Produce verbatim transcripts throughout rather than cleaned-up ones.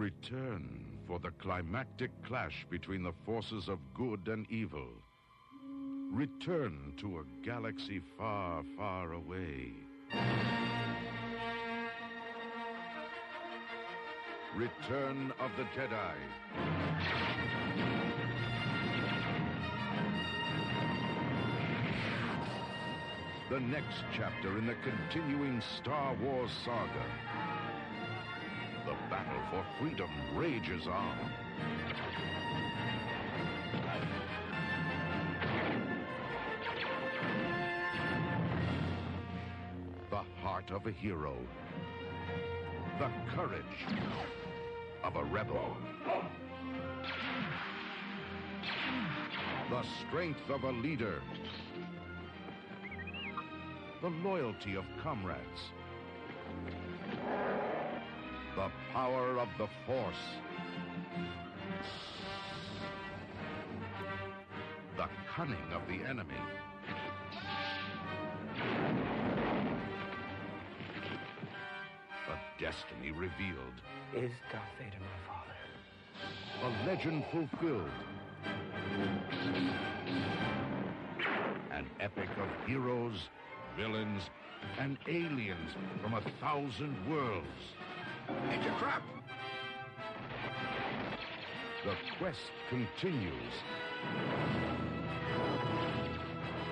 Return for the climactic clash between the forces of good and evil. Return to a galaxy far, far away. Return of the Jedi. The next chapter in the continuing Star Wars saga. The battle for freedom rages on. The heart of a hero. The courage of a rebel. The strength of a leader. The loyalty of comrades. The power of the Force. The cunning of the enemy. A destiny revealed. Is Darth Vader my father? A legend fulfilled. An epic of heroes, villains, and aliens from a thousand worlds. Get your crap! The quest continues.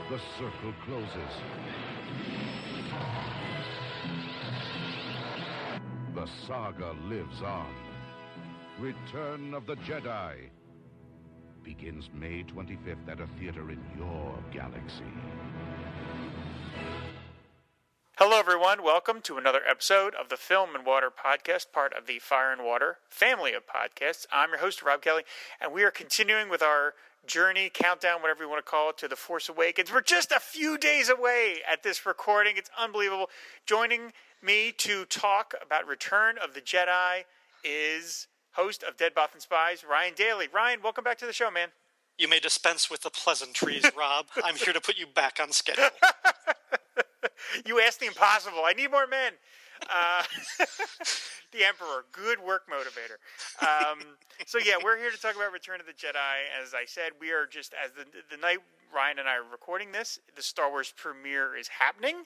The circle closes. The saga lives on. Return of the Jedi begins May twenty-fifth at a theater in your galaxy. Hello, everyone. Welcome to another episode of the Film and Water Podcast, part of the Fire and Water family of podcasts. I'm your host, Rob Kelly, and we are continuing with our journey, countdown, whatever you want to call it, to The Force Awakens. We're just a few days away at this recording. It's unbelievable. Joining me to talk about Return of the Jedi is host of Dead Bothan Spies, Ryan Daly. Ryan, welcome back to the show, man. You may dispense with the pleasantries, Rob. I'm here to put you back on schedule. You asked the impossible. I need more men. Uh, the Emperor, good work motivator. Um, so yeah, we're here to talk about Return of the Jedi. As I said, we are just, as the, the night Ryan and I are recording this, the Star Wars premiere is happening,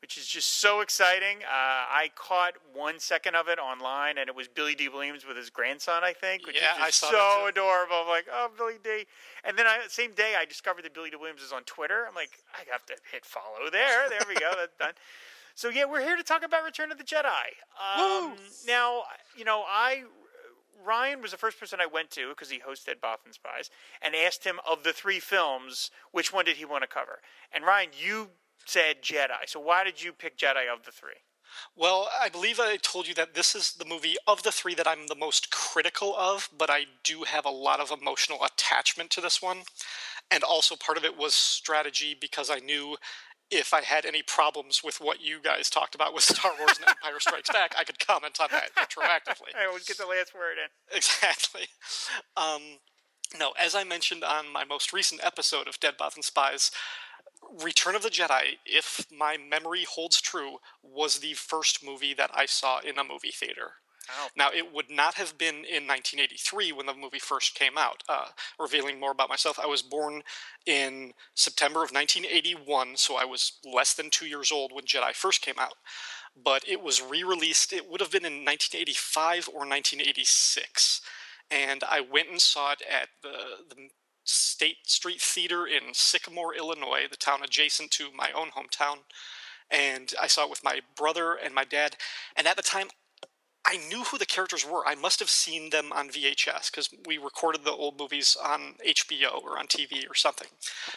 which is just so exciting. Uh, I caught one second of it online, and it was Billy Dee Williams with his grandson, I think, which yeah, is just I saw so adorable. I'm like, oh, Billy Dee. And then I, same day, I discovered that Billy Dee Williams is on Twitter. I'm like, I have to hit follow there. There we go. That's done. So, yeah, we're here to talk about Return of the Jedi. Um, now, you know, I... Ryan was the first person I went to, because he hosted Bothan Spies, and asked him, of the three films, which one did he want to cover? And Ryan, you said Jedi. So why did you pick Jedi of the three? Well, I believe I told you that this is the movie of the three that I'm the most critical of, but I do have a lot of emotional attachment to this one. And also part of it was strategy, because I knew if I had any problems with what you guys talked about with Star Wars and Empire Strikes Back, I could comment on that retroactively. I always get the last word in. Exactly. Um, no, as I mentioned on my most recent episode of Dead Bothan Spies, Return of the Jedi, if my memory holds true, was the first movie that I saw in a movie theater. Oh. Now, it would not have been in nineteen eighty-three when the movie first came out. Uh, revealing more about myself, I was born in September of nineteen eighty-one, so I was less than two years old when Jedi first came out. But it was re-released, it would have been in nineteen eighty-five or nineteen eighty-six. And I went and saw it at the... the State Street Theater in Sycamore, Illinois, the town adjacent to my own hometown. And I saw it with my brother and my dad. And at the time, I knew who the characters were. I must have seen them on V H S, because we recorded the old movies on H B O or on T V or something.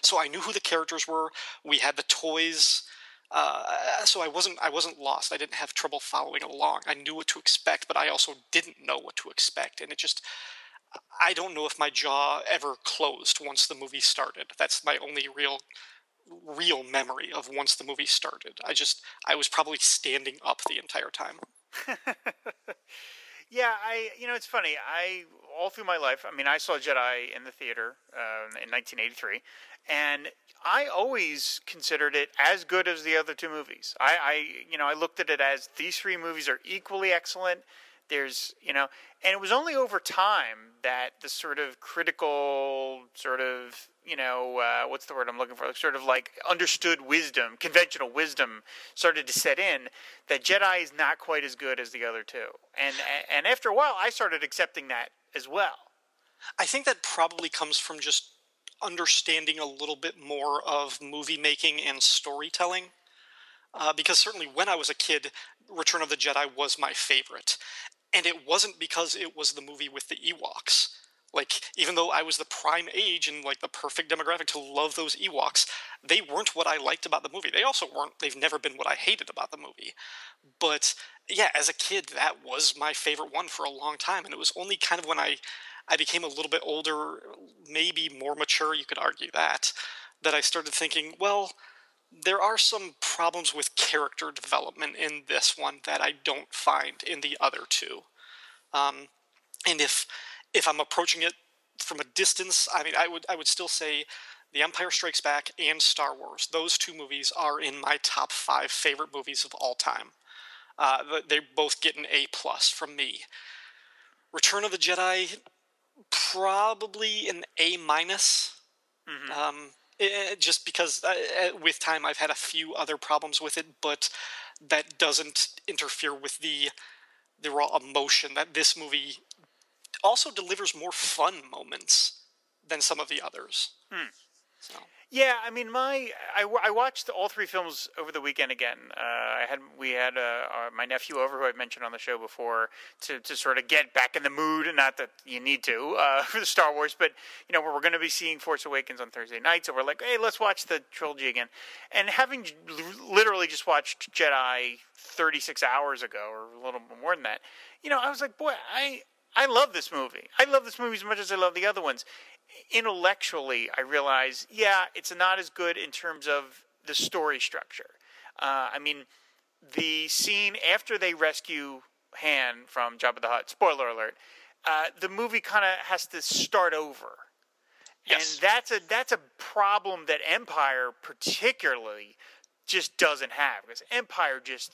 So I knew who the characters were. We had the toys. Uh, so I wasn't I wasn't lost. I didn't have trouble following along. I knew what to expect, but I also didn't know what to expect. And it just... I don't know if my jaw ever closed once the movie started. That's my only real real memory of once the movie started. I just, I was probably standing up the entire time. Yeah, I, you know, it's funny. I, all through my life, I mean, I saw Jedi in the theater um, in nineteen eighty-three, and I always considered it as good as the other two movies. I, I, you know, I looked at it as these three movies are equally excellent. There's, you know, and it was only over time that the sort of critical sort of, you know, uh, what's the word I'm looking for? Like, sort of like understood wisdom, conventional wisdom started to set in that Jedi is not quite as good as the other two. And, and after a while, I started accepting that as well. I think that probably comes from just understanding a little bit more of movie making and storytelling. Uh, because certainly when I was a kid, Return of the Jedi was my favorite. And it wasn't because it was the movie with the Ewoks. Like, even though I was the prime age and, like, the perfect demographic to love those Ewoks, they weren't what I liked about the movie. They also weren't, they've never been what I hated about the movie. But, yeah, as a kid, that was my favorite one for a long time. And it was only kind of when I, I became a little bit older, maybe more mature, you could argue that, that I started thinking, well, there are some problems with character development in this one that I don't find in the other two. Um, and if if I'm approaching it from a distance, I mean, I would I would still say The Empire Strikes Back and Star Wars, those two movies are in my top five favorite movies of all time. Uh, they both get an A plus from me. Return of the Jedi, probably an A minus. Mm-hmm. Um, It, just because uh, with time I've had a few other problems with it, but that doesn't interfere with the the raw emotion that this movie also delivers more fun moments than some of the others. Hmm. So. Yeah, I mean, my I, I watched all three films over the weekend again. Uh, I had we had uh, our, my nephew over, who I mentioned on the show before, to, to sort of get back in the mood. Not that you need to uh, for the Star Wars, but you know, we're going to be seeing Force Awakens on Thursday night, so we're like, hey, let's watch the trilogy again. And having literally just watched Jedi thirty-six hours ago, or a little more than that, you know, I was like, boy, I I love this movie. I love this movie as much as I love the other ones. Intellectually, I realize, yeah, it's not as good in terms of the story structure. Uh, I mean, the scene after they rescue Han from Jabba the Hutt, spoiler alert, uh, the movie kind of has to start over. Yes. And that's a that's a problem that Empire particularly just doesn't have, because Empire just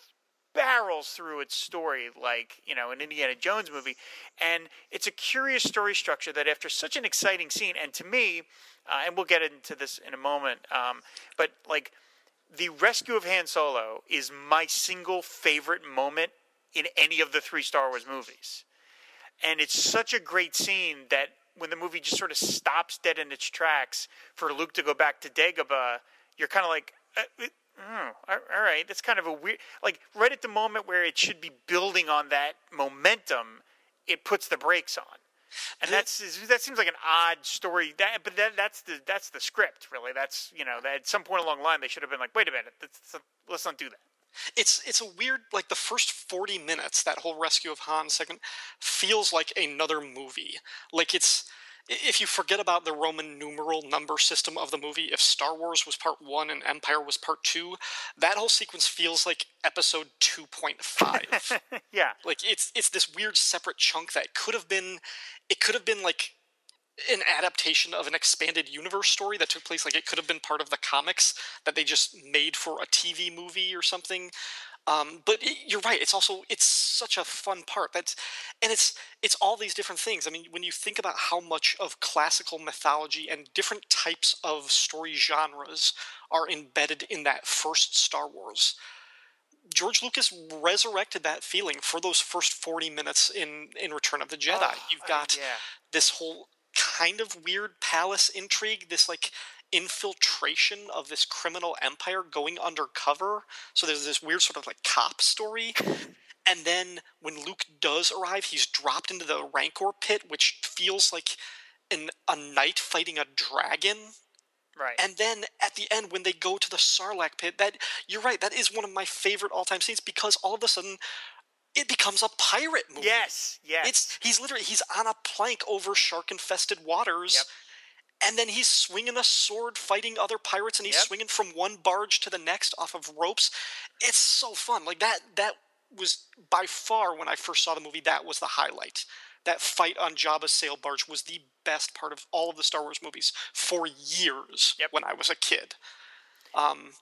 barrels through its story like, you know, an Indiana Jones movie. And it's a curious story structure that after such an exciting scene, and to me, uh, and we'll get into this in a moment, um, but like the rescue of Han Solo is my single favorite moment in any of the three Star Wars movies. And it's such a great scene that when the movie just sort of stops dead in its tracks for Luke to go back to Dagobah, you're kind of like... Uh, it, Oh, all right. That's kind of a weird, like right at the moment where it should be building on that momentum, it puts the brakes on, and that's that seems like an odd story. That, but that that's the that's the script, really. That's you know, at some point along the line, they should have been like, wait a minute, that's, let's not do that. It's it's a weird, like the first forty minutes, that whole rescue of Han segment feels like another movie. Like it's. If you forget about the Roman numeral number system of the movie, if Star Wars was part one and Empire was part two, that whole sequence feels like episode two point five. Yeah. Like it's it's this weird separate chunk that could have been it could have been like an adaptation of an expanded universe story that took place, like it could have been part of the comics that they just made for a T V movie or something. Um, but it, you're right. It's also it's such a fun part. That's and it's it's all these different things. I mean, when you think about how much of classical mythology and different types of story genres are embedded in that first Star Wars, George Lucas resurrected that feeling for those first forty minutes in in Return of the Jedi. Oh, You've got uh, yeah. this whole kind of weird palace intrigue. This like. Infiltration of this criminal empire going undercover. So there's this weird sort of like cop story. And then when Luke does arrive, he's dropped into the Rancor pit, which feels like an, a knight fighting a dragon. Right. And then at the end, when they go to the Sarlacc pit, that you're right, that is one of my favorite all-time scenes because all of a sudden it becomes a pirate movie. Yes, yes. It's, he's literally, he's on a plank over shark-infested waters. Yep. And then he's swinging a sword, fighting other pirates, and he's yep. swinging from one barge to the next off of ropes. It's so fun. Like, that that was by far, when I first saw the movie, that was the highlight. That fight on Jabba's sail barge was the best part of all of the Star Wars movies for years yep. when I was a kid. Um,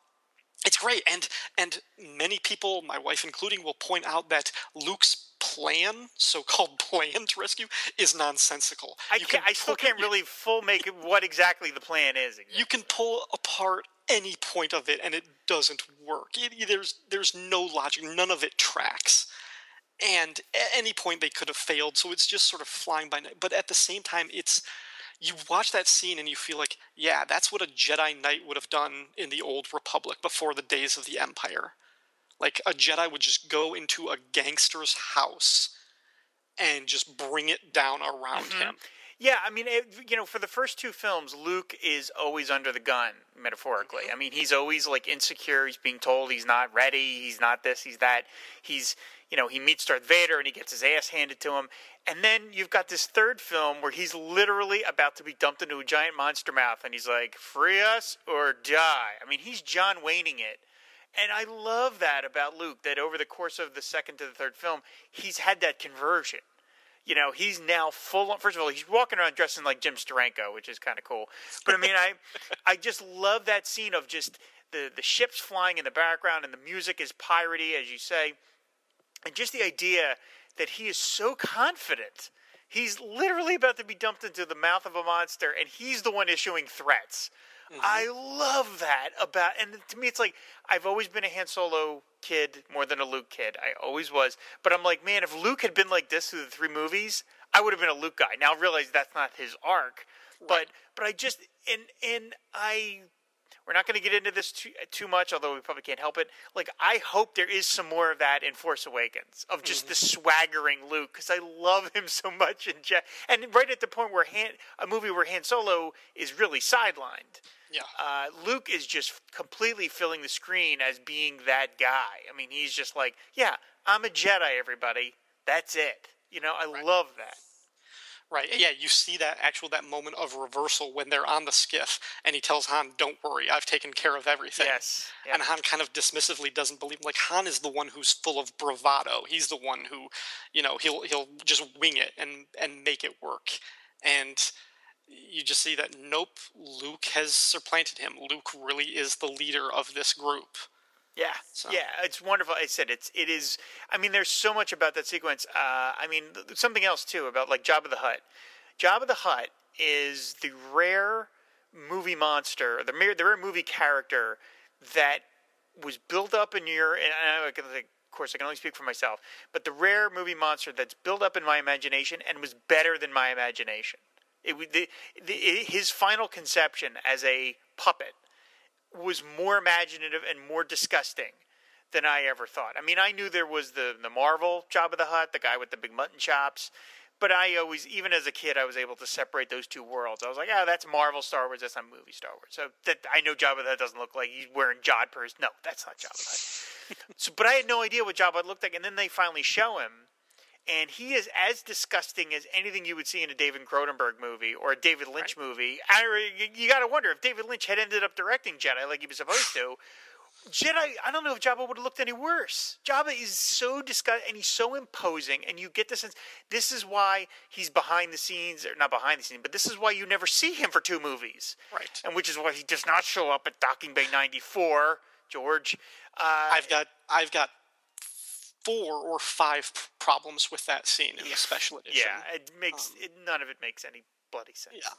it's great. And, and many people, my wife including, will point out that Luke's plan, so-called plan to rescue, is nonsensical. I, can't, can I still can't really you, full make what exactly the plan is. Exactly. You can pull apart any point of it, and it doesn't work. It, there's there's no logic. None of it tracks. And at any point, they could have failed, so it's just sort of flying by night. But at the same time, it's... You watch that scene and you feel like, yeah, that's what a Jedi Knight would have done in the Old Republic before the days of the Empire. Like, a Jedi would just go into a gangster's house and just bring it down around mm-hmm. him. Yeah, I mean, it, you know, for the first two films, Luke is always under the gun, metaphorically. I mean, he's always, like, insecure. He's being told he's not ready. He's not this. He's that. He's, you know, he meets Darth Vader and he gets his ass handed to him. And then you've got this third film where he's literally about to be dumped into a giant monster mouth. And he's like, free us or die. I mean, he's John Wayne-ing it. And I love that about Luke, that over the course of the second to the third film, he's had that conversion. You know, he's now full on – first of all, he's walking around dressing like Jim Steranko, which is kind of cool. But, I mean, I I just love that scene of just the, the ships flying in the background and the music is piratey, as you say. And just the idea that he is so confident. He's literally about to be dumped into the mouth of a monster, and he's the one issuing threats. Mm-hmm. I love that about – and to me it's like I've always been a Han Solo – kid more than a Luke kid. I always was. But I'm like, man, if Luke had been like this through the three movies, I would have been a Luke guy. Now I realize that's not his arc. Right. But but I just and and I we're not going to get into this too, too much, although we probably can't help it. Like, I hope there is some more of that in Force Awakens, of just mm-hmm. the swaggering Luke, because I love him so much. And Je- and right at the point where Han, a movie where Han Solo is really sidelined, yeah, uh, Luke is just completely filling the screen as being that guy. I mean, he's just like, yeah, I'm a Jedi, everybody. That's it. You know, I right. love that. Right, yeah, you see that actual, that moment of reversal when they're on the skiff, and he tells Han, don't worry, I've taken care of everything. Yes. Yeah. And Han kind of dismissively doesn't believe him. Like, Han is the one who's full of bravado. He's the one who, you know, he'll he'll just wing it and, and make it work. And you just see that, nope, Luke has supplanted him. Luke really is the leader of this group. Yeah, so. yeah, it's wonderful. I said it's it is. I mean, there's so much about that sequence. Uh, I mean, th- something else too about like Jabba the Hutt. Jabba the Hutt is the rare movie monster, the rare the rare movie character that was built up in your. And I can, of course, I can only speak for myself, but the rare movie monster that's built up in my imagination and was better than my imagination. It the, the his final conception as a puppet was more imaginative and more disgusting than I ever thought. I mean, I knew there was the, the Marvel Jabba the Hutt, the guy with the big mutton chops, but I always, even as a kid, I was able to separate those two worlds. I was like, oh, that's Marvel Star Wars, that's not movie Star Wars. So that, I know Jabba the Hutt doesn't look like he's wearing jodhpurs. No, that's not Jabba the Hutt. So, but I had no idea what Jabba looked like, and then they finally show him, and he is as disgusting as anything you would see in a David Cronenberg movie or a David Lynch right. movie. I, you got to wonder if David Lynch had ended up directing Jedi like he was supposed to. Jedi, I don't know if Jabba would have looked any worse. Jabba is so disgusting, and he's so imposing, and you get the sense this is why he's behind the scenes, or not behind the scenes, but this is why you never see him for two movies. Right. And which is why he does not show up at Docking Bay ninety-four, George. Uh, I've got, I've got four or five problems with that scene in yeah. the special edition. Yeah, it makes um, it, none of it makes any bloody sense. Yeah,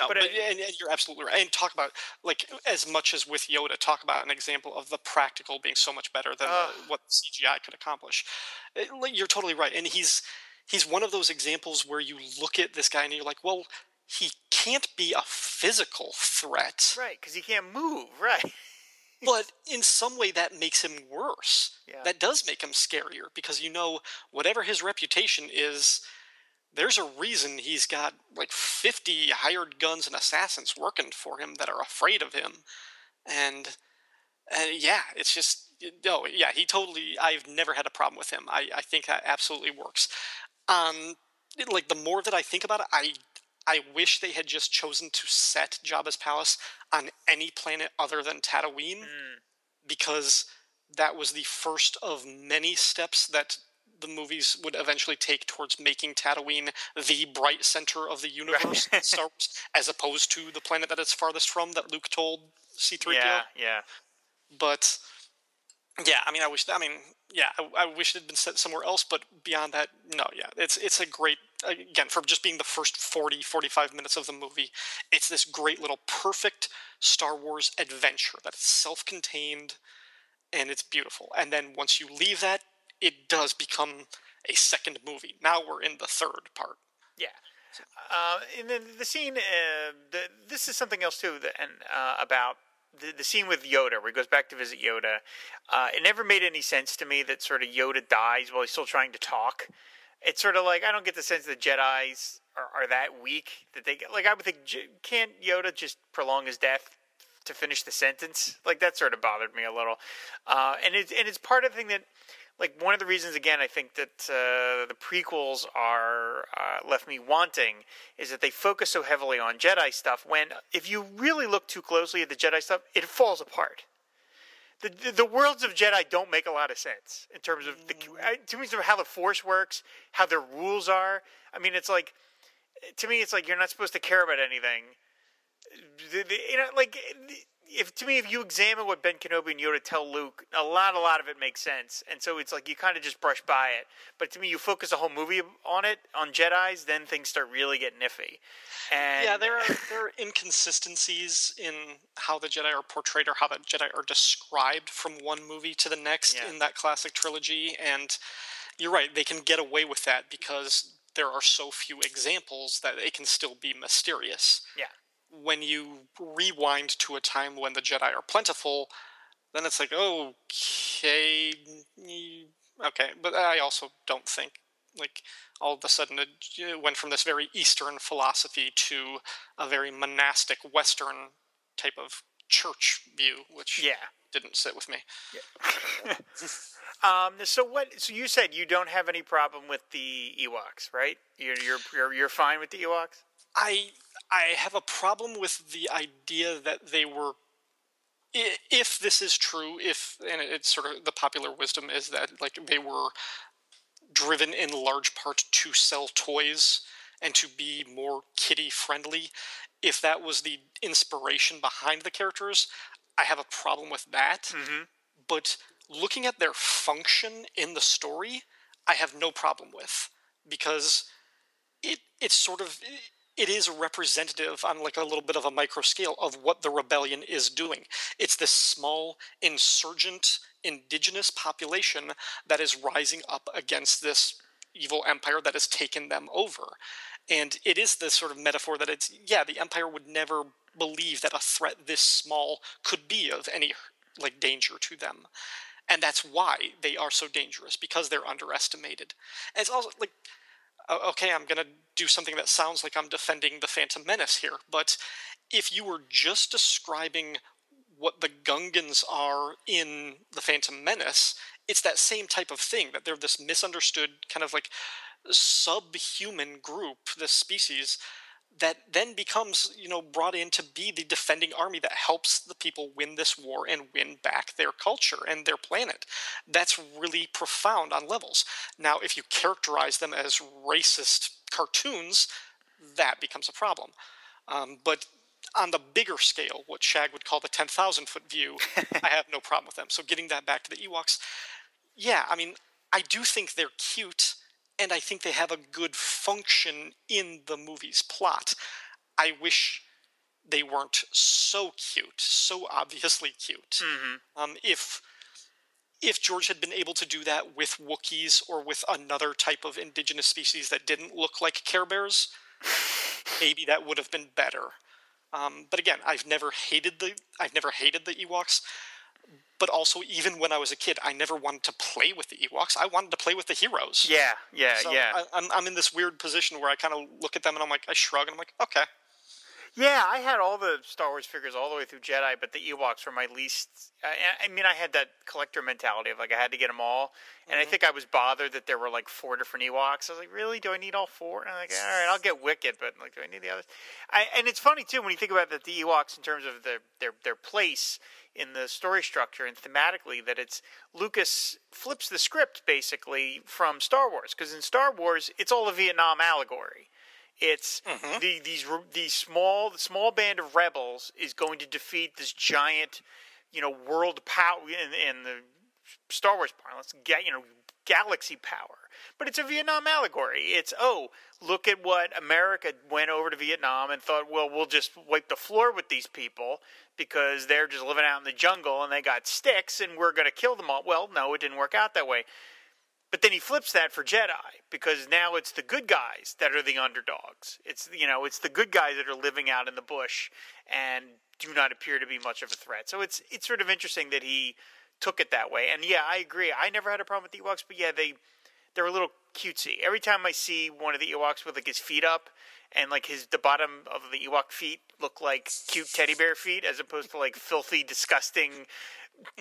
no, but, but it, and, and you're absolutely right. And talk about like as much as with Yoda, talk about an example of the practical being so much better than uh, the, what C G I could accomplish. It, like, you're totally right, and he's he's one of those examples where you look at this guy and you're like, well, he can't be a physical threat, right? Because he can't move, right? But in some way, that makes him worse. Yeah. That does make him scarier because, you know, whatever his reputation is, there's a reason he's got like fifty hired guns and assassins working for him that are afraid of him. And, and yeah, it's just, no, yeah, he totally, I've never had a problem with him. I, I think that absolutely works. Um, it, like the more that I think about it, I I wish they had just chosen to set Jabba's palace on any planet other than Tatooine, mm. because that was the first of many steps that the movies would eventually take towards making Tatooine the bright center of the universe, right. Star Wars, as opposed to the planet that it's farthest from that Luke told C three P O. Yeah, yeah. But, yeah, I mean, I wish, I mean, yeah, I, I wish it had been set somewhere else, but beyond that, no, yeah. It's it's a great, again, for just being the first forty, forty-five minutes of the movie, it's this great little perfect Star Wars adventure that's self-contained, and it's beautiful. And then once you leave that, it does become a second movie. Now we're in the third part. Yeah. Uh, and then the scene, uh, the, this is something else, too, that, and uh, about... The, the scene with Yoda, where he goes back to visit Yoda, uh, it never made any sense to me that sort of Yoda dies while he's still trying to talk. It's sort of like, I don't get the sense that Jedis are, are that weak that they get. Like, I would think, can't Yoda just prolong his death to finish the sentence? Like, that sort of bothered me a little. Uh, and, it, and it's part of the thing that, like, one of the reasons, again, I think that uh, the prequels are uh, left me wanting is that they focus so heavily on Jedi stuff when, if you really look too closely at the Jedi stuff, it falls apart. The the, the worlds of Jedi don't make a lot of sense in terms of the, to me, how the Force works, how their rules are. I mean, it's like, to me, it's like you're not supposed to care about anything. The, the, you know, like... The, If to me, if you examine what Ben Kenobi and Yoda tell Luke, a lot, a lot of it makes sense. And so it's like you kind of just brush by it. But to me, you focus a whole movie on it, on Jedis, then things start really getting iffy. And yeah, there are there are inconsistencies in how the Jedi are portrayed or how the Jedi are described from one movie to the next yeah. in that classic trilogy. And you're right, they can get away with that because there are so few examples that it can still be mysterious. Yeah. When you rewind to a time when the Jedi are plentiful, then it's like, okay, okay. But I also don't think, like, all of a sudden it went from this very Eastern philosophy to a very monastic Western type of church view, which yeah. didn't sit with me. Yeah. um, so what? So you said you don't have any problem with the Ewoks, right? You're you're you're, you're fine with the Ewoks? I. I have a problem with the idea that they were, if this is true, if, and it's sort of the popular wisdom is that, like, they were driven in large part to sell toys and to be more kiddie friendly. If that was the inspiration behind the characters, I have a problem with that. Mm-hmm. But looking at their function in the story, I have no problem with, because it it's sort of... It, It is representative on, like, a little bit of a micro scale of what the rebellion is doing. It's this small, insurgent, indigenous population that is rising up against this evil empire that has taken them over. And it is this sort of metaphor that it's, yeah, the empire would never believe that a threat this small could be of any, like, danger to them. And that's why they are so dangerous, because they're underestimated. And it's also, like... Okay, I'm going to do something that sounds like I'm defending the Phantom Menace here, but if you were just describing what the Gungans are in the Phantom Menace, it's that same type of thing, that they're this misunderstood kind of, like, subhuman group, this species, that then becomes, you know, brought in to be the defending army that helps the people win this war and win back their culture and their planet. That's really profound on levels. Now, if you characterize them as racist cartoons, that becomes a problem. Um, but on the bigger scale, what Shag would call the ten thousand foot view, I have no problem with them. So getting that back to the Ewoks, yeah, I mean, I do think they're cute, and I think they have a good function in the movie's plot. I wish they weren't so cute, so obviously cute. Mm-hmm. Um, if if George had been able to do that with Wookiees or with another type of indigenous species that didn't look like Care Bears, maybe that would have been better. Um, but again, I've never hated the I've never hated the Ewoks. But also, even when I was a kid, I never wanted to play with the Ewoks. I wanted to play with the heroes. Yeah, yeah, so yeah. I, I'm I'm in this weird position where I kind of look at them and I'm like, I shrug and I'm like, okay. Yeah, I had all the Star Wars figures all the way through Jedi, but the Ewoks were my least... I, I mean, I had that collector mentality of, like, I had to get them all. And mm-hmm. I think I was bothered that there were, like, four different Ewoks. I was like, really? Do I need all four? And I'm like, all right, I'll get Wicket, but, like, do I need the others? I, and it's funny, too, when you think about that, the Ewoks in terms of their, their, their place in the story structure and thematically, that it's... Lucas flips the script, basically, from Star Wars. Because in Star Wars, it's all a Vietnam allegory. It's mm-hmm. the these these small the small band of rebels is going to defeat this giant, you know, world power, and, and the Star Wars parlance, ga- you know, galaxy power. But it's a Vietnam allegory. It's, oh, look at what America went over to Vietnam and thought, well, we'll just wipe the floor with these people because they're just living out in the jungle and they got sticks and we're going to kill them all. Well, no, it didn't work out that way. But then he flips that for Jedi, because now it's the good guys that are the underdogs. It's, you know, it's the good guys that are living out in the bush and do not appear to be much of a threat. So it's it's sort of interesting that he took it that way. And yeah, I agree. I never had a problem with the Ewoks, but yeah, they they're a little cutesy. Every time I see one of the Ewoks with like his feet up and like his the bottom of the Ewok feet look like cute teddy bear feet as opposed to like filthy, disgusting,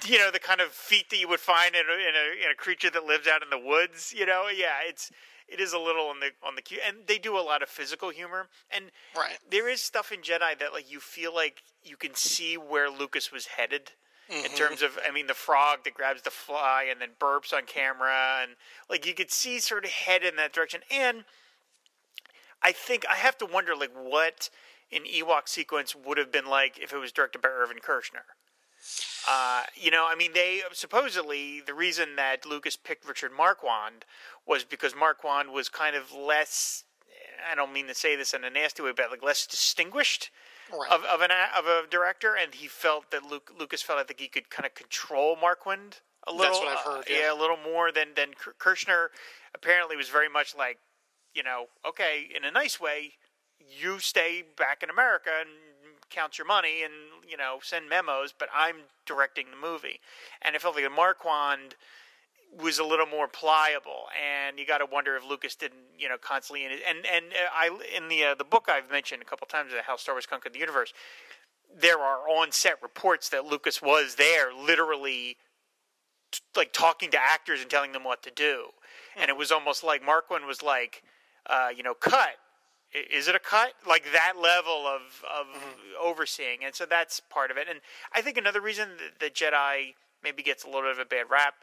you know, the kind of feet that you would find in a, in a in a creature that lives out in the woods. You know, yeah, it's it is a little on the on the cute, and they do a lot of physical humor, and right. there is stuff in Jedi that like you feel like you can see where Lucas was headed mm-hmm. in terms of, I mean, the frog that grabs the fly and then burps on camera, and like you could see sort of head in that direction. And I think I have to wonder like what an Ewok sequence would have been like if it was directed by Irvin Kershner. Uh, you know, I mean, they supposedly the reason that Lucas picked Richard Marquand was because Marquand was kind of less, I don't mean to say this in a nasty way, but like less distinguished right. of, of an of a director, and he felt that Luke, Lucas felt I think he could kind of control Marquand a little. That's what I've heard. Uh, yeah. yeah, a little more than than Kershner. Apparently, was very much like, you know, okay, in a nice way, you stay back in America and count your money and, you know, send memos, but I'm directing the movie. And it felt like Marquand was a little more pliable, and you got to wonder if Lucas didn't, you know, constantly in his, and and I in the uh, the book I've mentioned a couple times, How Star Wars Conquered the Universe, there are on-set reports that Lucas was there literally t- like talking to actors and telling them what to do. And it was almost like Marquand was like, uh, you know, cut. Is it a cut? Like that level of, of mm-hmm. overseeing. And so that's part of it. And I think another reason that the Jedi maybe gets a little bit of a bad rap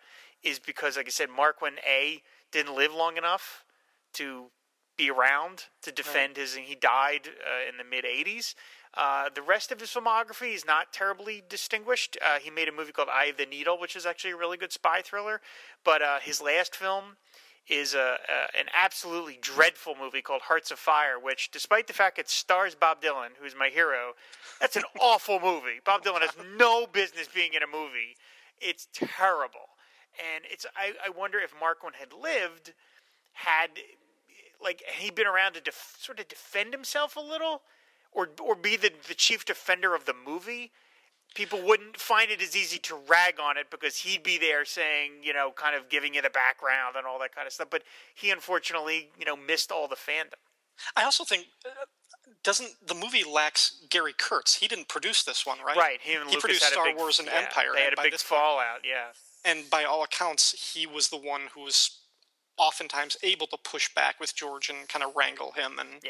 is because, like I said, Marquand A didn't live long enough to be around to defend right. his, and he died uh, in the mid-eighties. Uh, the rest of his filmography is not terribly distinguished. Uh, he made a movie called Eye of the Needle, which is actually a really good spy thriller. But uh, his last film is a, a an absolutely dreadful movie called Hearts of Fire, which, despite the fact it stars Bob Dylan, who's my hero, that's an awful movie. Bob Dylan has no business being in a movie. It's terrible. And it's I, I wonder if Marquand had lived, had like he'd been around to def, sort of defend himself a little, or or be the, the chief defender of the movie, people wouldn't find it as easy to rag on it because he'd be there saying, you know, kind of giving you the background and all that kind of stuff. But he unfortunately, you know, missed all the fandom. I also think, uh, doesn't the movie lacks Gary Kurtz? He didn't produce this one, right? Right. He, and he Lucas produced had Star a big, Wars and yeah, Empire. They had a big fallout, point, yeah. And by all accounts, he was the one who was oftentimes able to push back with George and kind of wrangle him. And yeah.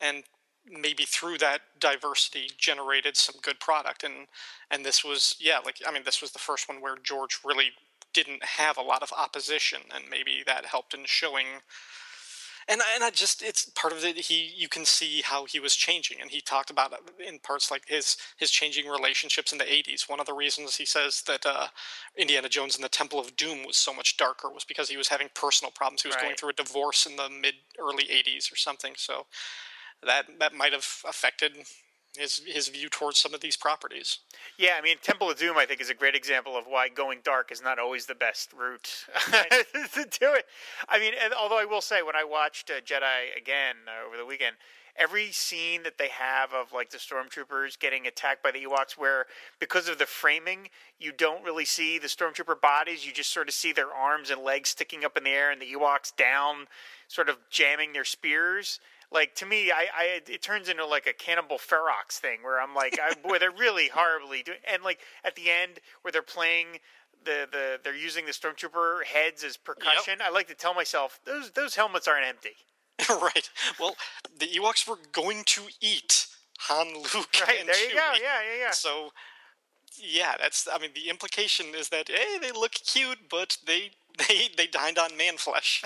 And maybe through that diversity generated some good product. And, and this was, yeah, like, I mean, this was the first one where George really didn't have a lot of opposition, and maybe that helped in showing. And, and I just, it's part of it. He, you can see how he was changing, and he talked about in parts like his, his changing relationships in the eighties. One of the reasons he says that uh, Indiana Jones and the Temple of Doom was so much darker was because he was having personal problems. He was right. going through a divorce in the mid early eighties or something. So, That that might have affected his his view towards some of these properties. Yeah, I mean, Temple of Doom, I think, is a great example of why going dark is not always the best route to do it. I mean, and although I will say, when I watched uh, Jedi again uh, over the weekend, every scene that they have of, like, the stormtroopers getting attacked by the Ewoks, where because of the framing, you don't really see the stormtrooper bodies. You just sort of see their arms and legs sticking up in the air and the Ewoks down, sort of jamming their spears. Like, to me, I, I it turns into like a Cannibal Ferox thing where I'm like, I, boy, they're really horribly doing. And like at the end where they're playing the, the they're using the stormtrooper heads as percussion. Yep. I like to tell myself those those helmets aren't empty. Right. Well, the Ewoks were going to eat Han, Luke. Right. And there you Chewie. Go. Yeah. Yeah. Yeah. So yeah, that's. I mean, the implication is that hey, they look cute, but they they they dined on man flesh.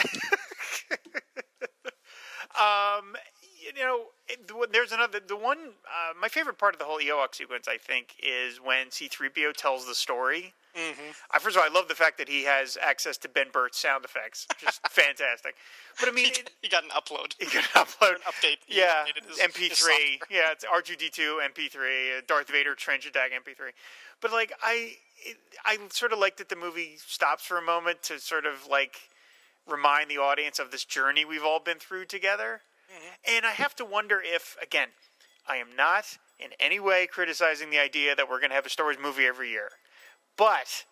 Um, you know, there's another, the one, uh, my favorite part of the whole Ewok sequence, I think, is when C three P O tells the story. Mm-hmm. I, first of all, I love the fact that he has access to Ben Burtt's sound effects. Just fantastic. But I mean, he, it, he got an upload. He got an upload. An update. Yeah, his, M P three. Yeah, it's R two D two M P three. Uh, Darth Vader trench attack M P three. But like, I, it, I sort of like that the movie stops for a moment to sort of like remind the audience of this journey we've all been through together. Mm-hmm. And I have to wonder if, again, I am not in any way criticizing the idea that we're going to have a Star Wars movie every year. But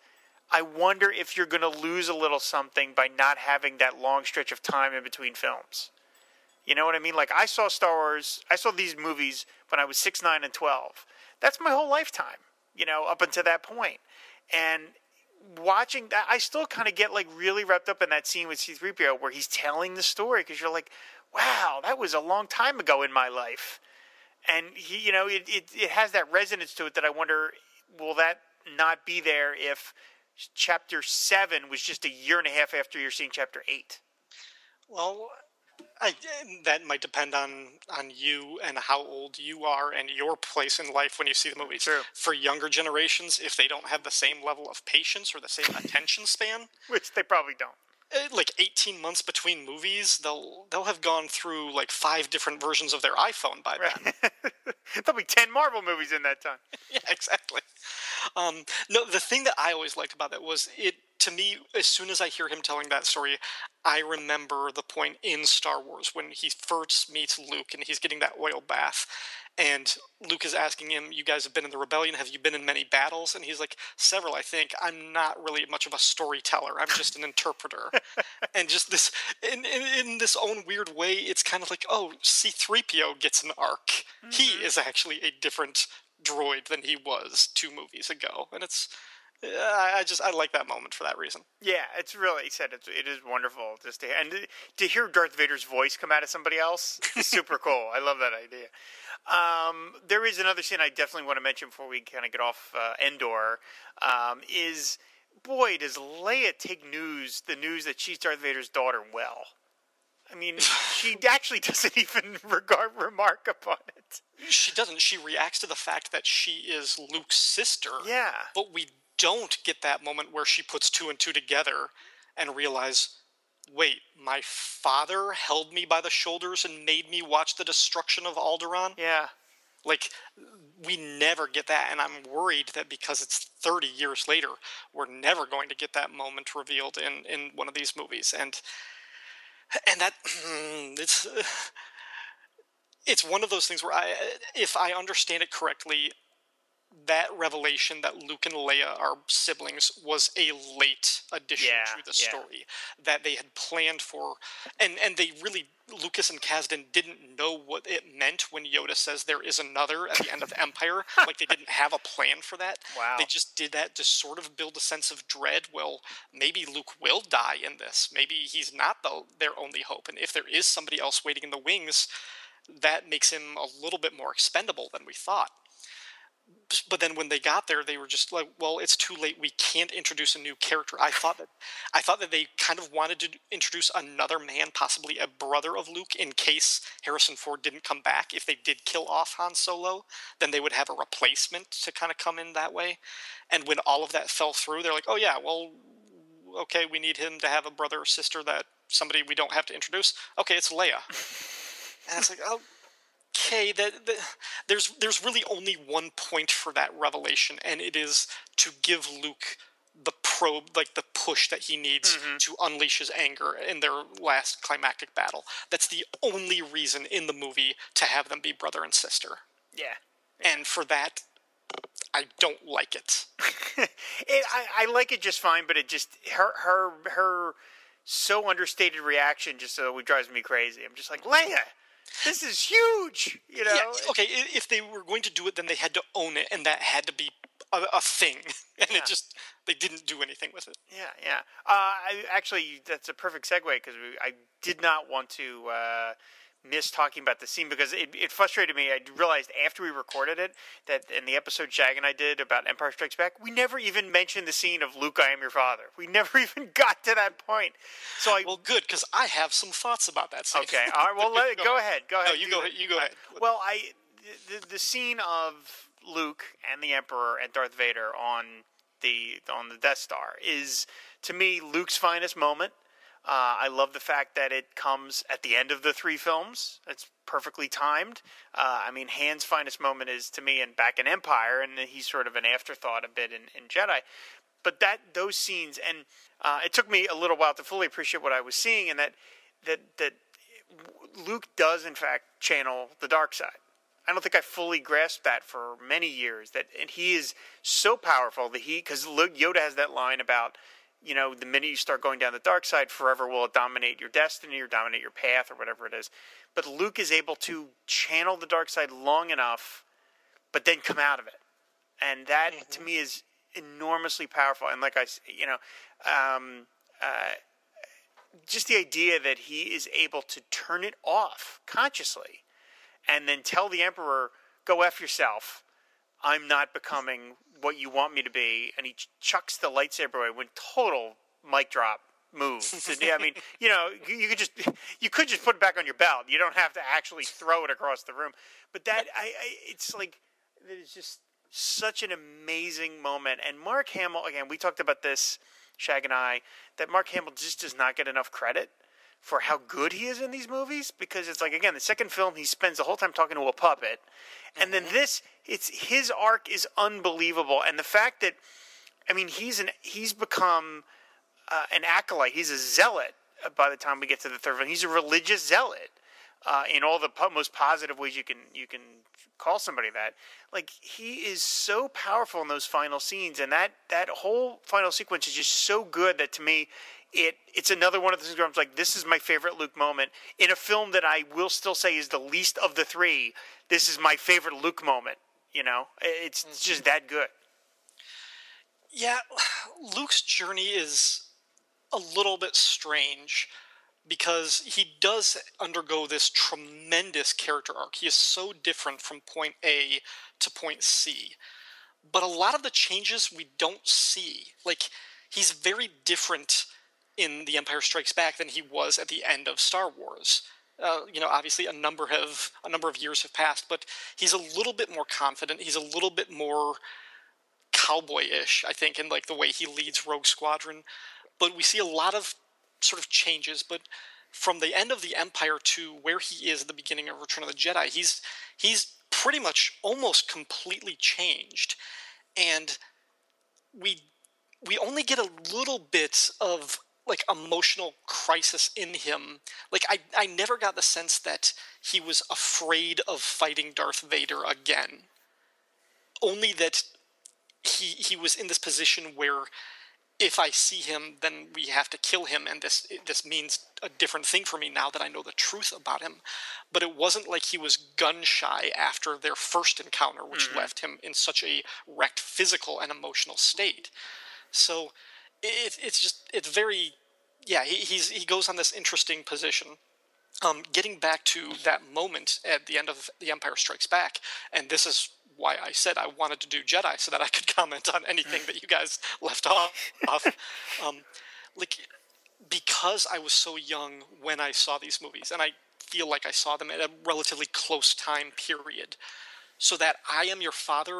I wonder if you're going to lose a little something by not having that long stretch of time in between films. You know what I mean? Like, I saw Star Wars, I saw these movies when I was six, nine, and twelve. That's my whole lifetime, you know, up until that point. And watching that, I still kind of get, like, really wrapped up in that scene with C three P O where he's telling the story, because you're like, wow, that was a long time ago in my life. And, he, you know, it, it, it has that resonance to it that I wonder, will that not be there if chapter seven was just a year and a half after you're seeing chapter eight? Well, I, that might depend on, on you and how old you are and your place in life when you see the movies. True. For younger generations, if they don't have the same level of patience or the same attention span, which they probably don't. Like eighteen months between movies, they'll they'll have gone through like five different versions of their iPhone by then. Right. There'll be ten Marvel movies in that time. Yeah, exactly. Um, no, the thing that I always liked about that was it. To me, as soon as I hear him telling that story, I remember the point in Star Wars when he first meets Luke and he's getting that oil bath. And Luke is asking him, you guys have been in the rebellion. Have you been in many battles? And he's like, several, I think. I'm not really much of a storyteller. I'm just an interpreter. And just this, in, in, in this own weird way, it's kind of like, oh, C three P O gets an arc. Mm-hmm. He is actually a different droid than he was two movies ago. And it's... I just I like that moment for that reason. Yeah, it's really said it's it is wonderful just to and to hear Darth Vader's voice come out of somebody else is super cool. I love that idea. Um, there is another scene I definitely want to mention before we kind of get off uh, Endor. Um, is boy does Leia take news the news that she's Darth Vader's daughter well. I mean, she actually doesn't even regard remark upon it. She doesn't. She reacts to the fact that she is Luke's sister. Yeah, but we. Don't get that moment where she puts two and two together and realize, wait, my father held me by the shoulders and made me watch the destruction of Alderaan? Yeah. Like, we never get that, and I'm worried that because it's thirty years later, we're never going to get that moment revealed in, in one of these movies. And and that... it's it's one of those things where, I, if I understand it correctly... that revelation that Luke and Leia are siblings was a late addition yeah, to the yeah. story that they had planned for. And, and they really, Lucas and Kasdan didn't know what it meant when Yoda says there is another at the end of the Empire. Like, they didn't have a plan for that. Wow. They just did that to sort of build a sense of dread. Well, maybe Luke will die in this. Maybe he's not the, their only hope. And if there is somebody else waiting in the wings, that makes him a little bit more expendable than we thought. But then when they got there, they were just like, well, it's too late. We can't introduce a new character. I thought that I thought that they kind of wanted to introduce another man, possibly a brother of Luke, in case Harrison Ford didn't come back. If they did kill off Han Solo, then they would have a replacement to kind of come in that way. And when all of that fell through, they're like, oh, yeah, well, okay, we need him to have a brother or sister that somebody we don't have to introduce. Okay, it's Leia. And it's like, oh. Okay, that, that, there's there's really only one point for that revelation, and it is to give Luke the probe, like the push that he needs mm-hmm. to unleash his anger in their last climactic battle. That's the only reason in the movie to have them be brother and sister. Yeah. And for that, I don't like it. it I, I like it just fine, but it just her her her so understated reaction just so it drives me crazy. I'm just like, Leia. This is huge, you know? Yeah, okay, if they were going to do it, then they had to own it, and that had to be a, a thing. And yeah. it just, they didn't do anything with it. Yeah, yeah. Uh, I, actually, that's a perfect segue, because I did not want to uh, miss talking about the scene because it, it frustrated me. I realized after we recorded it that in the episode Shag and I did about Empire Strikes Back, we never even mentioned the scene of Luke, I am your father. We never even got to that point. So I well, good, because I have some thoughts about that scene. Okay, all right. Well, let, go, go ahead. Go ahead. No, you go. That. You go ahead. Well, I the the scene of Luke and the Emperor and Darth Vader on the on the Death Star is to me Luke's finest moment. Uh, I love the fact that it comes at the end of the three films. It's perfectly timed. Uh, I mean, Han's finest moment is, to me, in back in Empire, and he's sort of an afterthought a bit in, in Jedi. But that those scenes, and uh, it took me a little while to fully appreciate what I was seeing, and that that that Luke does, in fact, channel the dark side. I don't think I fully grasped that for many years. That and he is so powerful that he, because Yoda has that line about, you know, the minute you start going down the dark side, forever will it dominate your destiny or dominate your path or whatever it is. But Luke is able to channel the dark side long enough, but then come out of it. And that, mm-hmm. to me, is enormously powerful. And like I, you know, um, uh, just the idea that he is able to turn it off consciously and then tell the Emperor, go F yourself. I'm not becoming what you want me to be, and he chucks the lightsaber away when total mic drop move. I mean, you know, you could just you could just put it back on your belt. You don't have to actually throw it across the room. But that I, I it's like it's just such an amazing moment. And Mark Hamill, again, we talked about this, Shag and I, that Mark Hamill just does not get enough credit for how good he is in these movies, because it's like, again, the second film, he spends the whole time talking to a puppet. And then this, it's his arc is unbelievable. And the fact that, I mean, he's an he's become uh, an acolyte. He's a zealot by the time we get to the third one. He's a religious zealot uh, in all the po- most positive ways you can you can call somebody that. Like, he is so powerful in those final scenes. And that, that whole final sequence is just so good that, to me, It it's another one of the things where I'm like, this is my favorite Luke moment in a film that I will still say is the least of the three. This is my favorite Luke moment. You know, it's mm-hmm. just that good. Yeah, Luke's journey is a little bit strange because he does undergo this tremendous character arc. He is so different from point A to point C, but a lot of the changes we don't see. Like, he's very different in The Empire Strikes Back than he was at the end of Star Wars. Uh, you know, obviously a number have a number of years have passed, but he's a little bit more confident. He's a little bit more cowboy-ish, I think, in like the way he leads Rogue Squadron. But we see a lot of sort of changes. But from the end of The Empire to where he is at the beginning of Return of the Jedi, he's he's pretty much almost completely changed, and we we only get a little bit of like emotional crisis in him. Like, I, I never got the sense that he was afraid of fighting Darth Vader again. Only that he he was in this position where if I see him, then we have to kill him, and this this means a different thing for me now that I know the truth about him. But it wasn't like he was gun shy after their first encounter, which mm-hmm. left him in such a wrecked physical and emotional state. So It, it's just, it's very, yeah, he, he's, he goes on this interesting position. Um, getting back to that moment at the end of The Empire Strikes Back, and this is why I said I wanted to do Jedi, so that I could comment on anything that you guys left off. off. Um, like, because I was so young when I saw these movies, and I feel like I saw them at a relatively close time period, so that I am your father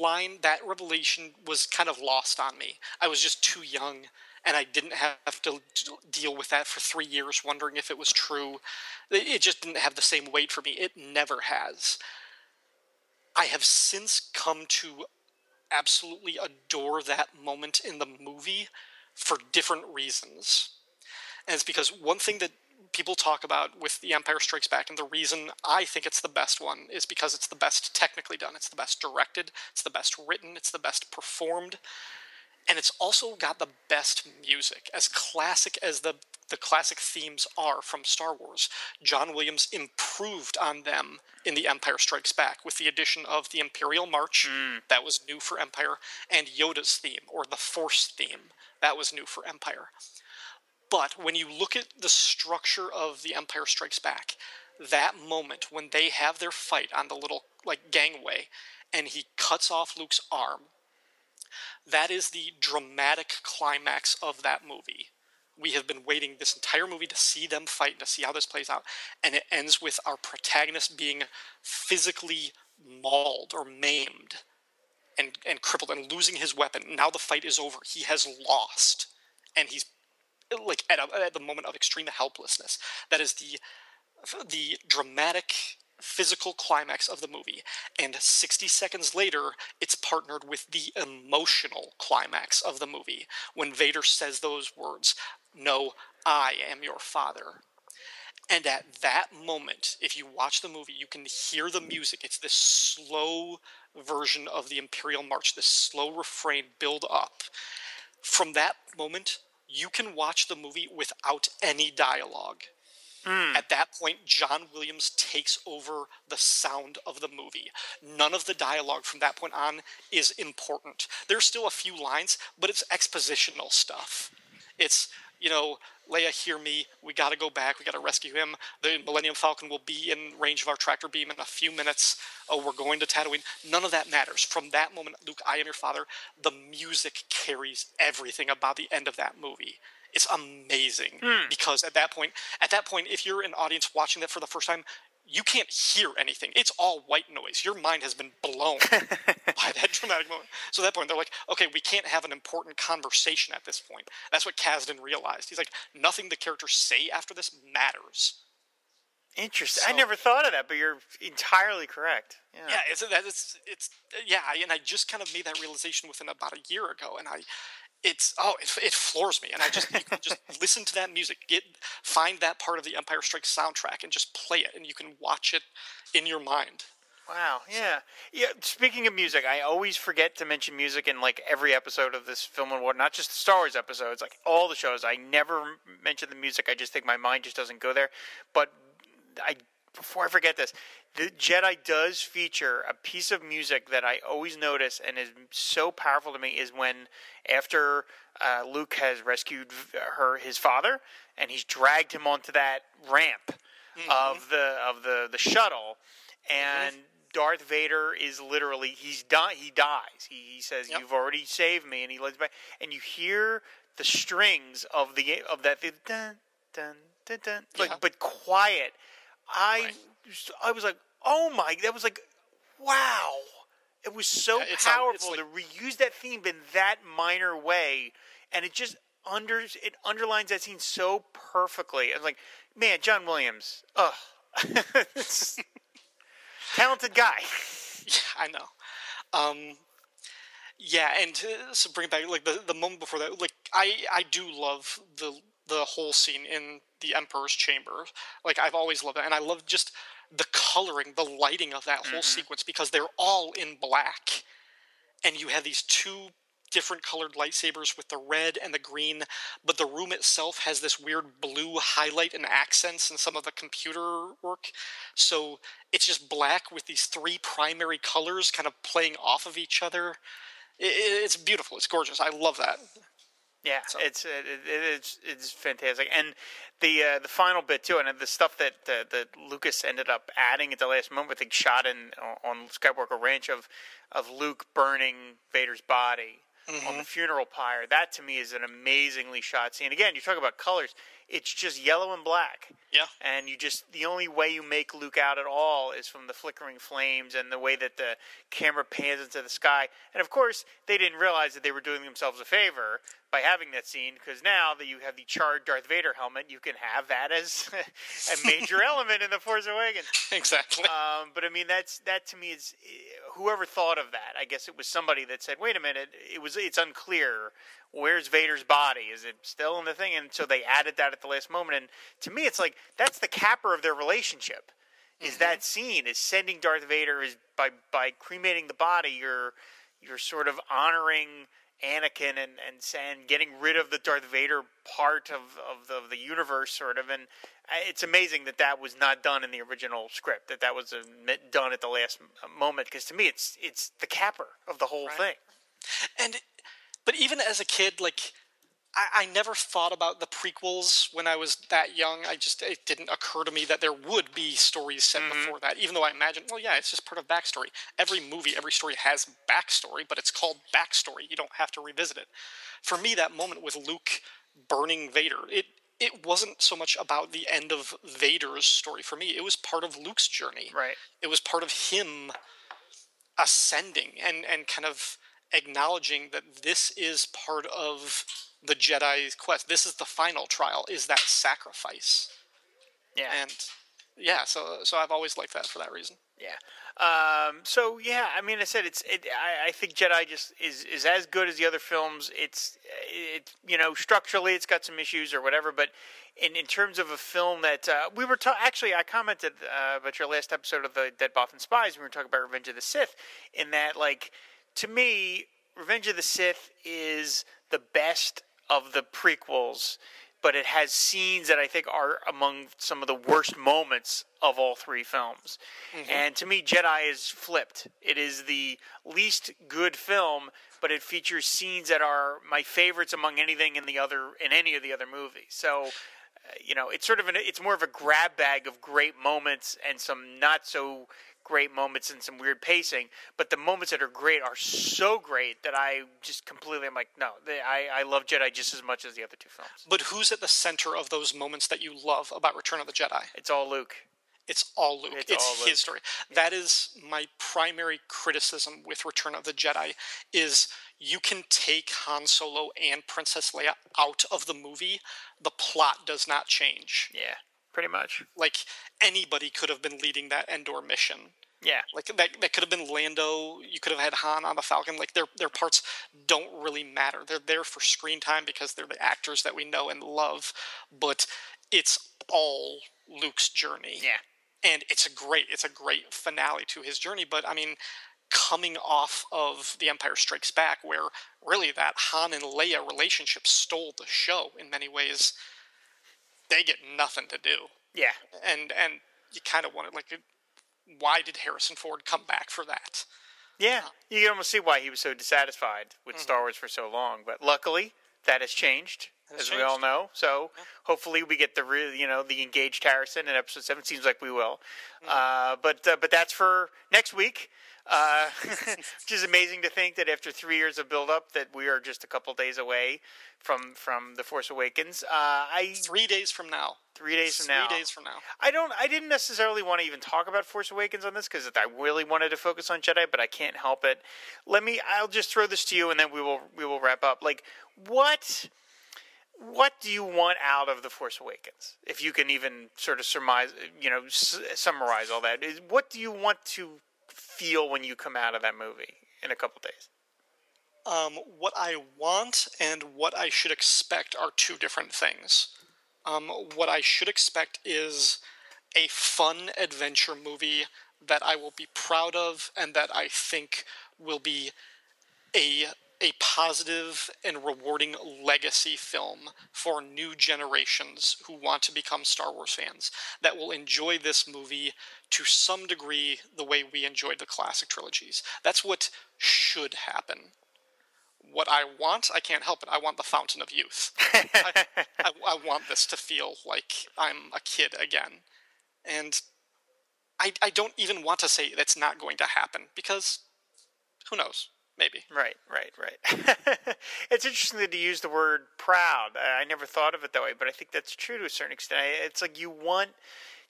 line, that revelation was kind of lost on me. I was just too young, and I didn't have to deal with that for three years wondering if it was true. It just didn't have the same weight for me. It never has. I have since come to absolutely adore that moment in the movie for different reasons. And it's because one thing that people talk about with The Empire Strikes Back, and the reason I think it's the best one is because it's the best technically done. It's the best directed. It's the best written. It's the best performed. And it's also got the best music. As classic as the, the classic themes are from Star Wars, John Williams improved on them in The Empire Strikes Back with the addition of the Imperial March, mm. that was new for Empire, and Yoda's theme, or the Force theme, that was new for Empire. But when you look at the structure of The Empire Strikes Back, that moment when they have their fight on the little like gangway and he cuts off Luke's arm, that is the dramatic climax of that movie. We have been waiting this entire movie to see them fight and to see how this plays out. And it ends with our protagonist being physically mauled or maimed and, and crippled and losing his weapon. Now the fight is over. He has lost. And he's like at, a, at the moment of extreme helplessness. That is the the dramatic physical climax of the movie. And sixty seconds later, it's partnered with the emotional climax of the movie when Vader says those words, "No, I am your father." And at that moment, if you watch the movie, you can hear the music. It's this slow version of the Imperial March, this slow refrain build up. From that moment, you can watch the movie without any dialogue. Mm. At that point, John Williams takes over the sound of the movie. None of the dialogue from that point on is important. There's still a few lines, but it's expositional stuff. It's, you know, Leia, hear me. We got to go back. We got to rescue him. The Millennium Falcon will be in range of our tractor beam in a few minutes. Oh, we're going to Tatooine. None of that matters. From that moment, Luke, I am your father. The music carries everything about the end of that movie. It's amazing mm. because at that point, at that point, if you're an audience watching that for the first time, you can't hear anything. It's all white noise. Your mind has been blown by that dramatic moment. So at that point, they're like, okay, we can't have an important conversation at this point. That's what Kasdan realized. He's like, nothing the characters say after this matters. Interesting. So, I never thought of that, but you're entirely correct. Yeah, yeah it's, it's, it's, yeah, and I just kind of made that realization within about a year ago, and I... It's oh, it, it floors me, and I just you can just listen to that music. Get find that part of the Empire Strikes soundtrack and just play it, and you can watch it in your mind. Wow, yeah, yeah. Speaking of music, I always forget to mention music in like every episode of this film and whatnot. Not just the Star Wars episodes, like all the shows. I never mention the music. I just think my mind just doesn't go there. But I before I forget this, the Jedi does feature a piece of music that I always notice and is so powerful to me is when after uh, Luke has rescued her, his father, and he's dragged him onto that ramp mm-hmm. of the of the, the shuttle, and mm-hmm. Darth Vader is literally he's di- he dies. He, he says, yep. "You've already saved me," and he leads back. And you hear the strings of the of that the, dun, dun, dun, dun, like, yeah. but quiet. I right. I was like, oh my, that was like, wow. It was so yeah, it's powerful on, like, to reuse that theme in that minor way. And it just under, it underlines that scene so perfectly. I was like, man, John Williams, ugh. Talented guy. Yeah, I know. Um, yeah, and uh, so bring it back, like the, the moment before that, like I, I do love the the whole scene in The Emperor's Chamber. Like, I've always loved that. And I love just the coloring, the lighting of that whole mm-hmm. sequence, because they're all in black. And you have these two different colored lightsabers with the red and the green, but the room itself has this weird blue highlight and accents and some of the computer work. So it's just black with these three primary colors kind of playing off of each other. It's beautiful. It's gorgeous. I love that. Yeah, so. it's it, it's it's fantastic, and the uh, the final bit too, and the stuff that uh, that Lucas ended up adding at the last moment, I think, shot in on Skywalker Ranch of of Luke burning Vader's body mm-hmm. on the funeral pyre. That to me is an amazingly shot scene. Again, you talk about colors; it's just yellow and black. Yeah, and you just the only way you make Luke out at all is from the flickering flames and the way that the camera pans into the sky. And of course, they didn't realize that they were doing themselves a favor by having that scene, because now that you have the charred Darth Vader helmet, you can have that as a major element in The Force Awakens. Exactly. Um, but I mean, that's that to me is whoever thought of that. I guess it was somebody that said, "Wait a minute, it was it's unclear. Where's Vader's body? Is it still in the thing?" And so they added that at the last moment. And to me, it's like that's the capper of their relationship. Is mm-hmm. that scene is sending Darth Vader is by by cremating the body. You're you're sort of honoring Anakin and, and and getting rid of the Darth Vader part of, of, the, of the universe, sort of. And it's amazing that that was not done in the original script, that that was a, done at the last moment, because to me it's it's the capper of the whole right. thing. And but even as a kid, like I, I never thought about the prequels when I was that young. I just, it didn't occur to me that there would be stories set mm-hmm. before that, even though I imagined, well, yeah, it's just part of backstory. Every movie, every story has backstory, but it's called backstory. You don't have to revisit it. For me, that moment with Luke burning Vader, it, it wasn't so much about the end of Vader's story for me. It was part of Luke's journey. Right. It was part of him ascending and, and kind of acknowledging that this is part of the Jedi's quest. This is the final trial, is that sacrifice. Yeah. And yeah, so so I've always liked that for that reason. Yeah. Um, so yeah, I mean, I said it's. It, I, I think Jedi just is, is as good as the other films. It's it you know structurally it's got some issues or whatever, but in, in terms of a film that uh, we were ta- actually I commented uh, about your last episode of the Dead Bothan Spies. We were talking about Revenge of the Sith. In that, like, to me, Revenge of the Sith is the best of the prequels, but it has scenes that I think are among some of the worst moments of all three films. Mm-hmm. And to me, Jedi is flipped. It is the least good film, but it features scenes that are my favorites among anything in the other in any of the other movies. So, uh, you know, it's sort of an, it's more of a grab bag of great moments and some not so great moments and some weird pacing, but the moments that are great are so great that I just completely am like, no, they, I, I love Jedi just as much as the other two films. But who's at the center of those moments that you love about Return of the Jedi? It's all Luke. It's all Luke. It's, it's all his Luke. Story. Yeah. That is my primary criticism with Return of the Jedi is you can take Han Solo and Princess Leia out of the movie. The plot does not change. Yeah, pretty much. Like, anybody could have been leading that Endor mission. Yeah. Like, that that could have been Lando. You could have had Han on the Falcon. Like, their their parts don't really matter. They're there for screen time because they're the actors that we know and love. But it's all Luke's journey. Yeah. And it's a great, it's a great finale to his journey. But, I mean, coming off of The Empire Strikes Back, where really that Han and Leia relationship stole the show in many ways, they get nothing to do. Yeah. And and you kind of wanted, like, why did Harrison Ford come back for that? Yeah. Uh, you can almost see why he was so dissatisfied with mm-hmm. Star Wars for so long. But luckily, that has changed. As changed. We all know, so yeah. Hopefully we get the real, you know, the engaged Harrison in episode seven. Seems like we will, mm-hmm. uh, but uh, but that's for next week. Uh, which is amazing to think that after three years of build-up, that we are just a couple days away from from The Force Awakens. Uh, I three days from now. Three days from now. Three days from now. I don't. I didn't necessarily want to even talk about Force Awakens on this because I really wanted to focus on Jedi, but I can't help it. Let me. I'll just throw this to you, and then we will we will wrap up. Like, what? What do you want out of The Force Awakens? If you can even sort of surmise, you know, s- summarize all that. Is, what do you want to feel when you come out of that movie in a couple days? Um, what I want and what I should expect are two different things. Um, what I should expect is a fun adventure movie that I will be proud of and that I think will be a... a positive and rewarding legacy film for new generations who want to become Star Wars fans that will enjoy this movie to some degree the way we enjoyed the classic trilogies. That's what should happen. What I want, I can't help it. I want the Fountain of Youth. I, I, I want this to feel like I'm a kid again. And I, I don't even want to say that's not going to happen because who knows? Maybe. Right, right, right. It's interesting that you use the word proud. I never thought of it that way, but I think that's true to a certain extent. It's like you want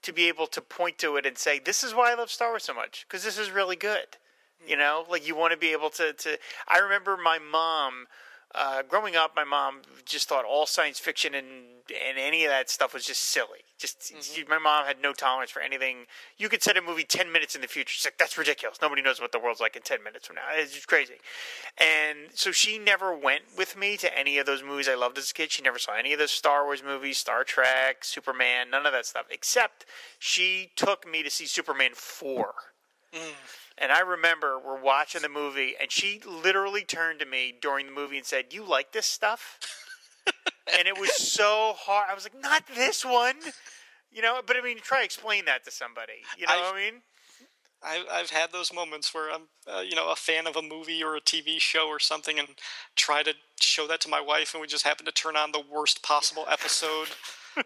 to be able to point to it and say, this is why I love Star Wars so much, because this is really good. You know, like you want to be able to, to – I remember my mom uh, – growing up, my mom just thought all science fiction and, and any of that stuff was just silly. Just mm-hmm. she, my mom had no tolerance for anything. You could set a movie ten minutes in the future. She's like, that's ridiculous. Nobody knows what the world's like in ten minutes from now. It's just crazy. And so she never went with me to any of those movies I loved as a kid. She never saw any of those Star Wars movies, Star Trek, Superman, none of that stuff. Except she took me to see Superman four. Mm. And I remember we're watching the movie, and she literally turned to me during the movie and said, you like this stuff? And it was so hard. I was like, not this one. You know, but I mean, try to explain that to somebody. You know I've, what I mean? I've, I've had those moments where I'm, uh, you know, a fan of a movie or a T V show or something and try to show that to my wife, and we just happen to turn on the worst possible episode.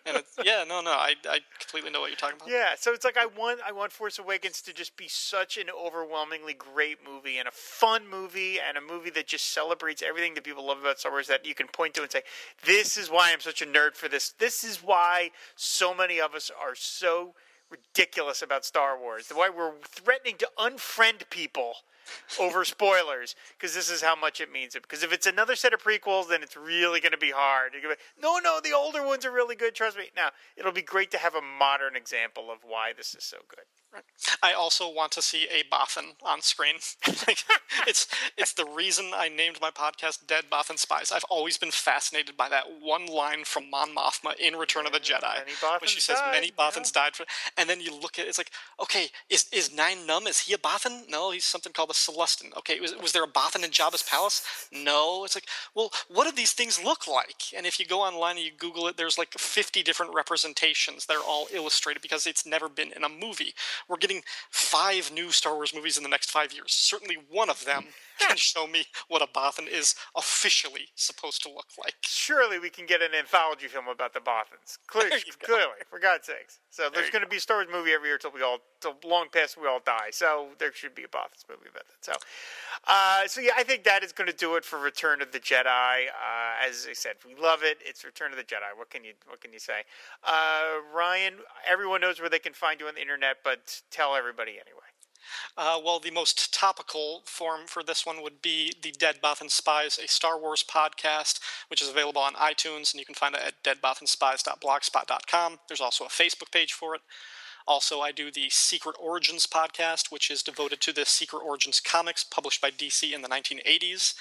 And it's, yeah, no, no, I, I completely know what you're talking about. Yeah, so it's like I want I want Force Awakens to just be such an overwhelmingly great movie and a fun movie and a movie that just celebrates everything that people love about Star Wars that you can point to and say, this is why I'm such a nerd for this. This is why so many of us are so ridiculous about Star Wars. Why we're threatening to unfriend people over spoilers, because this is how much it means it. Because if it's another set of prequels, then it's really going to be hard. You're gonna be, no, no, the older ones are really good. Trust me. Now, it'll be great to have a modern example of why this is so good. Right. I also want to see a Bothan on screen. Like, it's it's the reason I named my podcast Dead Bothan Spies. I've always been fascinated by that one line from Mon Mothma in Return yeah, of the Jedi, when she says, died. "Many Bothans yeah. died," for, and then you look at it, it's like, okay, is is Nine Numb? Is he a Bothan? No, he's something called a Celestin. Okay, was was there a Bothan in Jabba's palace? No. It's like, well, what do these things look like? And if you go online and you Google it, there's like fifty different representations. They're all illustrated because it's never been in a movie. We're getting five new Star Wars movies in the next five years. Certainly one of them can show me what a Bothan is officially supposed to look like. Surely we can get an anthology film about the Bothans. Clearly, clearly for God's sakes. So there's going to be a Star Wars movie every year till we all, till long past we all die. So there should be a Bothans movie about that. So, uh, so yeah, I think that is going to do it for Return of the Jedi. Uh, as I said, we love it. It's Return of the Jedi. What can you, what can you say? Uh, Ryan, everyone knows where they can find you on the internet, but tell everybody anyway. Uh, well, the most topical form for this one would be the Dead Bothan Spies, a Star Wars podcast, which is available on iTunes, and you can find it at dead bothan spies dot blogspot dot com. There's also a Facebook page for it. Also, I do the Secret Origins podcast, which is devoted to the Secret Origins comics published by D C in the nineteen eighties.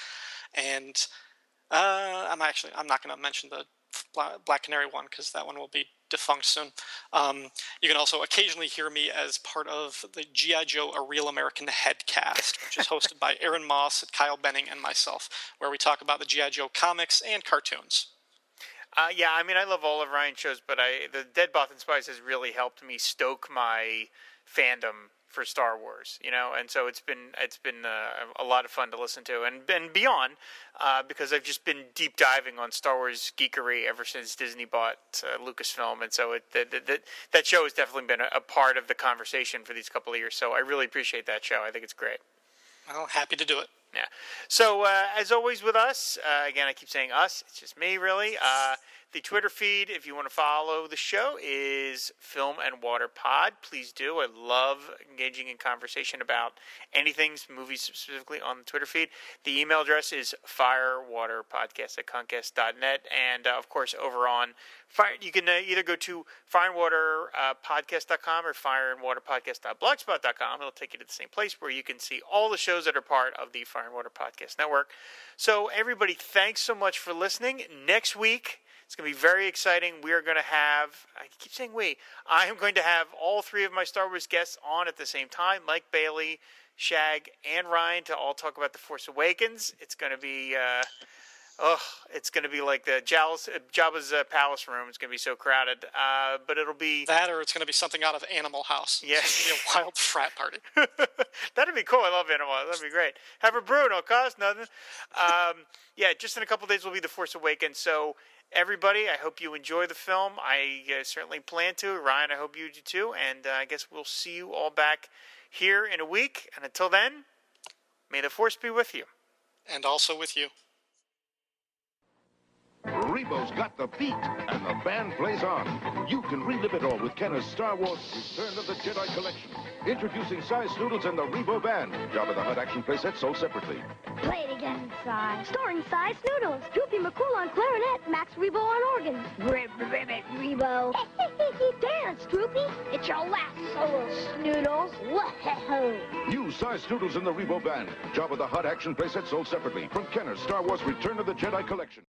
And uh, I'm actually I'm not going to mention the Black Canary one because that one will be defunct soon. Um, you can also occasionally hear me as part of the G I. Joe A Real American Headcast, which is hosted by Aaron Moss, Kyle Benning, and myself, where we talk about the G I. Joe comics and cartoons. Uh, yeah, I mean, I love all of Ryan's shows, but I the Dead Bothan Spies has really helped me stoke my fandom for Star Wars, you know, and so it's been it's been uh, a lot of fun to listen to, and and beyond, uh, because I've just been deep diving on Star Wars geekery ever since Disney bought uh, Lucasfilm, and so it that that that show has definitely been a, a part of the conversation for these couple of years. So I really appreciate that show. I think it's great. Well, happy to do it. Yeah. So uh, as always with us, uh, again, I keep saying us. It's just me, really. Uh, the Twitter feed, if you want to follow the show, is Film and Water Pod. Please do. I love engaging in conversation about anything, movies specifically, on the Twitter feed. The email address is firewaterpodcast at comcast dot net. And, uh, of course, over on Fire, you can uh, either go to fire and water podcast dot com or fire and water podcast dot blogspot dot com. It'll take you to the same place where you can see all the shows that are part of the Fire and Water Podcast Network. So, everybody, thanks so much for listening. Next week, it's going to be very exciting. We are going to have – I keep saying we. I am going to have all three of my Star Wars guests on at the same time, Mike Bailey, Shag, and Ryan, to all talk about The Force Awakens. It's going to be uh, – oh, it's going to be like the Jabba's, Jabba's uh, palace room. It's going to be so crowded. Uh, but it'll be – that, or it's going to be something out of Animal House. Yeah. It's going to be a wild frat party. That'd be cool. I love Animal House. That'd be great. Have a brew. It'll cost nothing. Um, yeah, just in a couple days will be The Force Awakens. So – everybody, I hope you enjoy the film. I uh, certainly plan to. Ryan, I hope you do too. And uh, I guess we'll see you all back here in a week. And until then, may the Force be with you. And also with you. Rebo's got the beat, and the band plays on. You can relive it all with Kenner's Star Wars Return of the Jedi Collection. Introducing Size Snootles and the Rebo Band. Jabba the Hutt action playset sold separately. Play it again, Size. Starring Size Snootles. Droopy McCool on clarinet. Max Rebo on organ. Ribbit, ribbit, Rebo. Dance, Droopy. It's your last solo, Snootles. Whoa. New Size Snootles and the Rebo Band. Jabba the Hutt action playset sold separately. From Kenner's Star Wars Return of the Jedi Collection.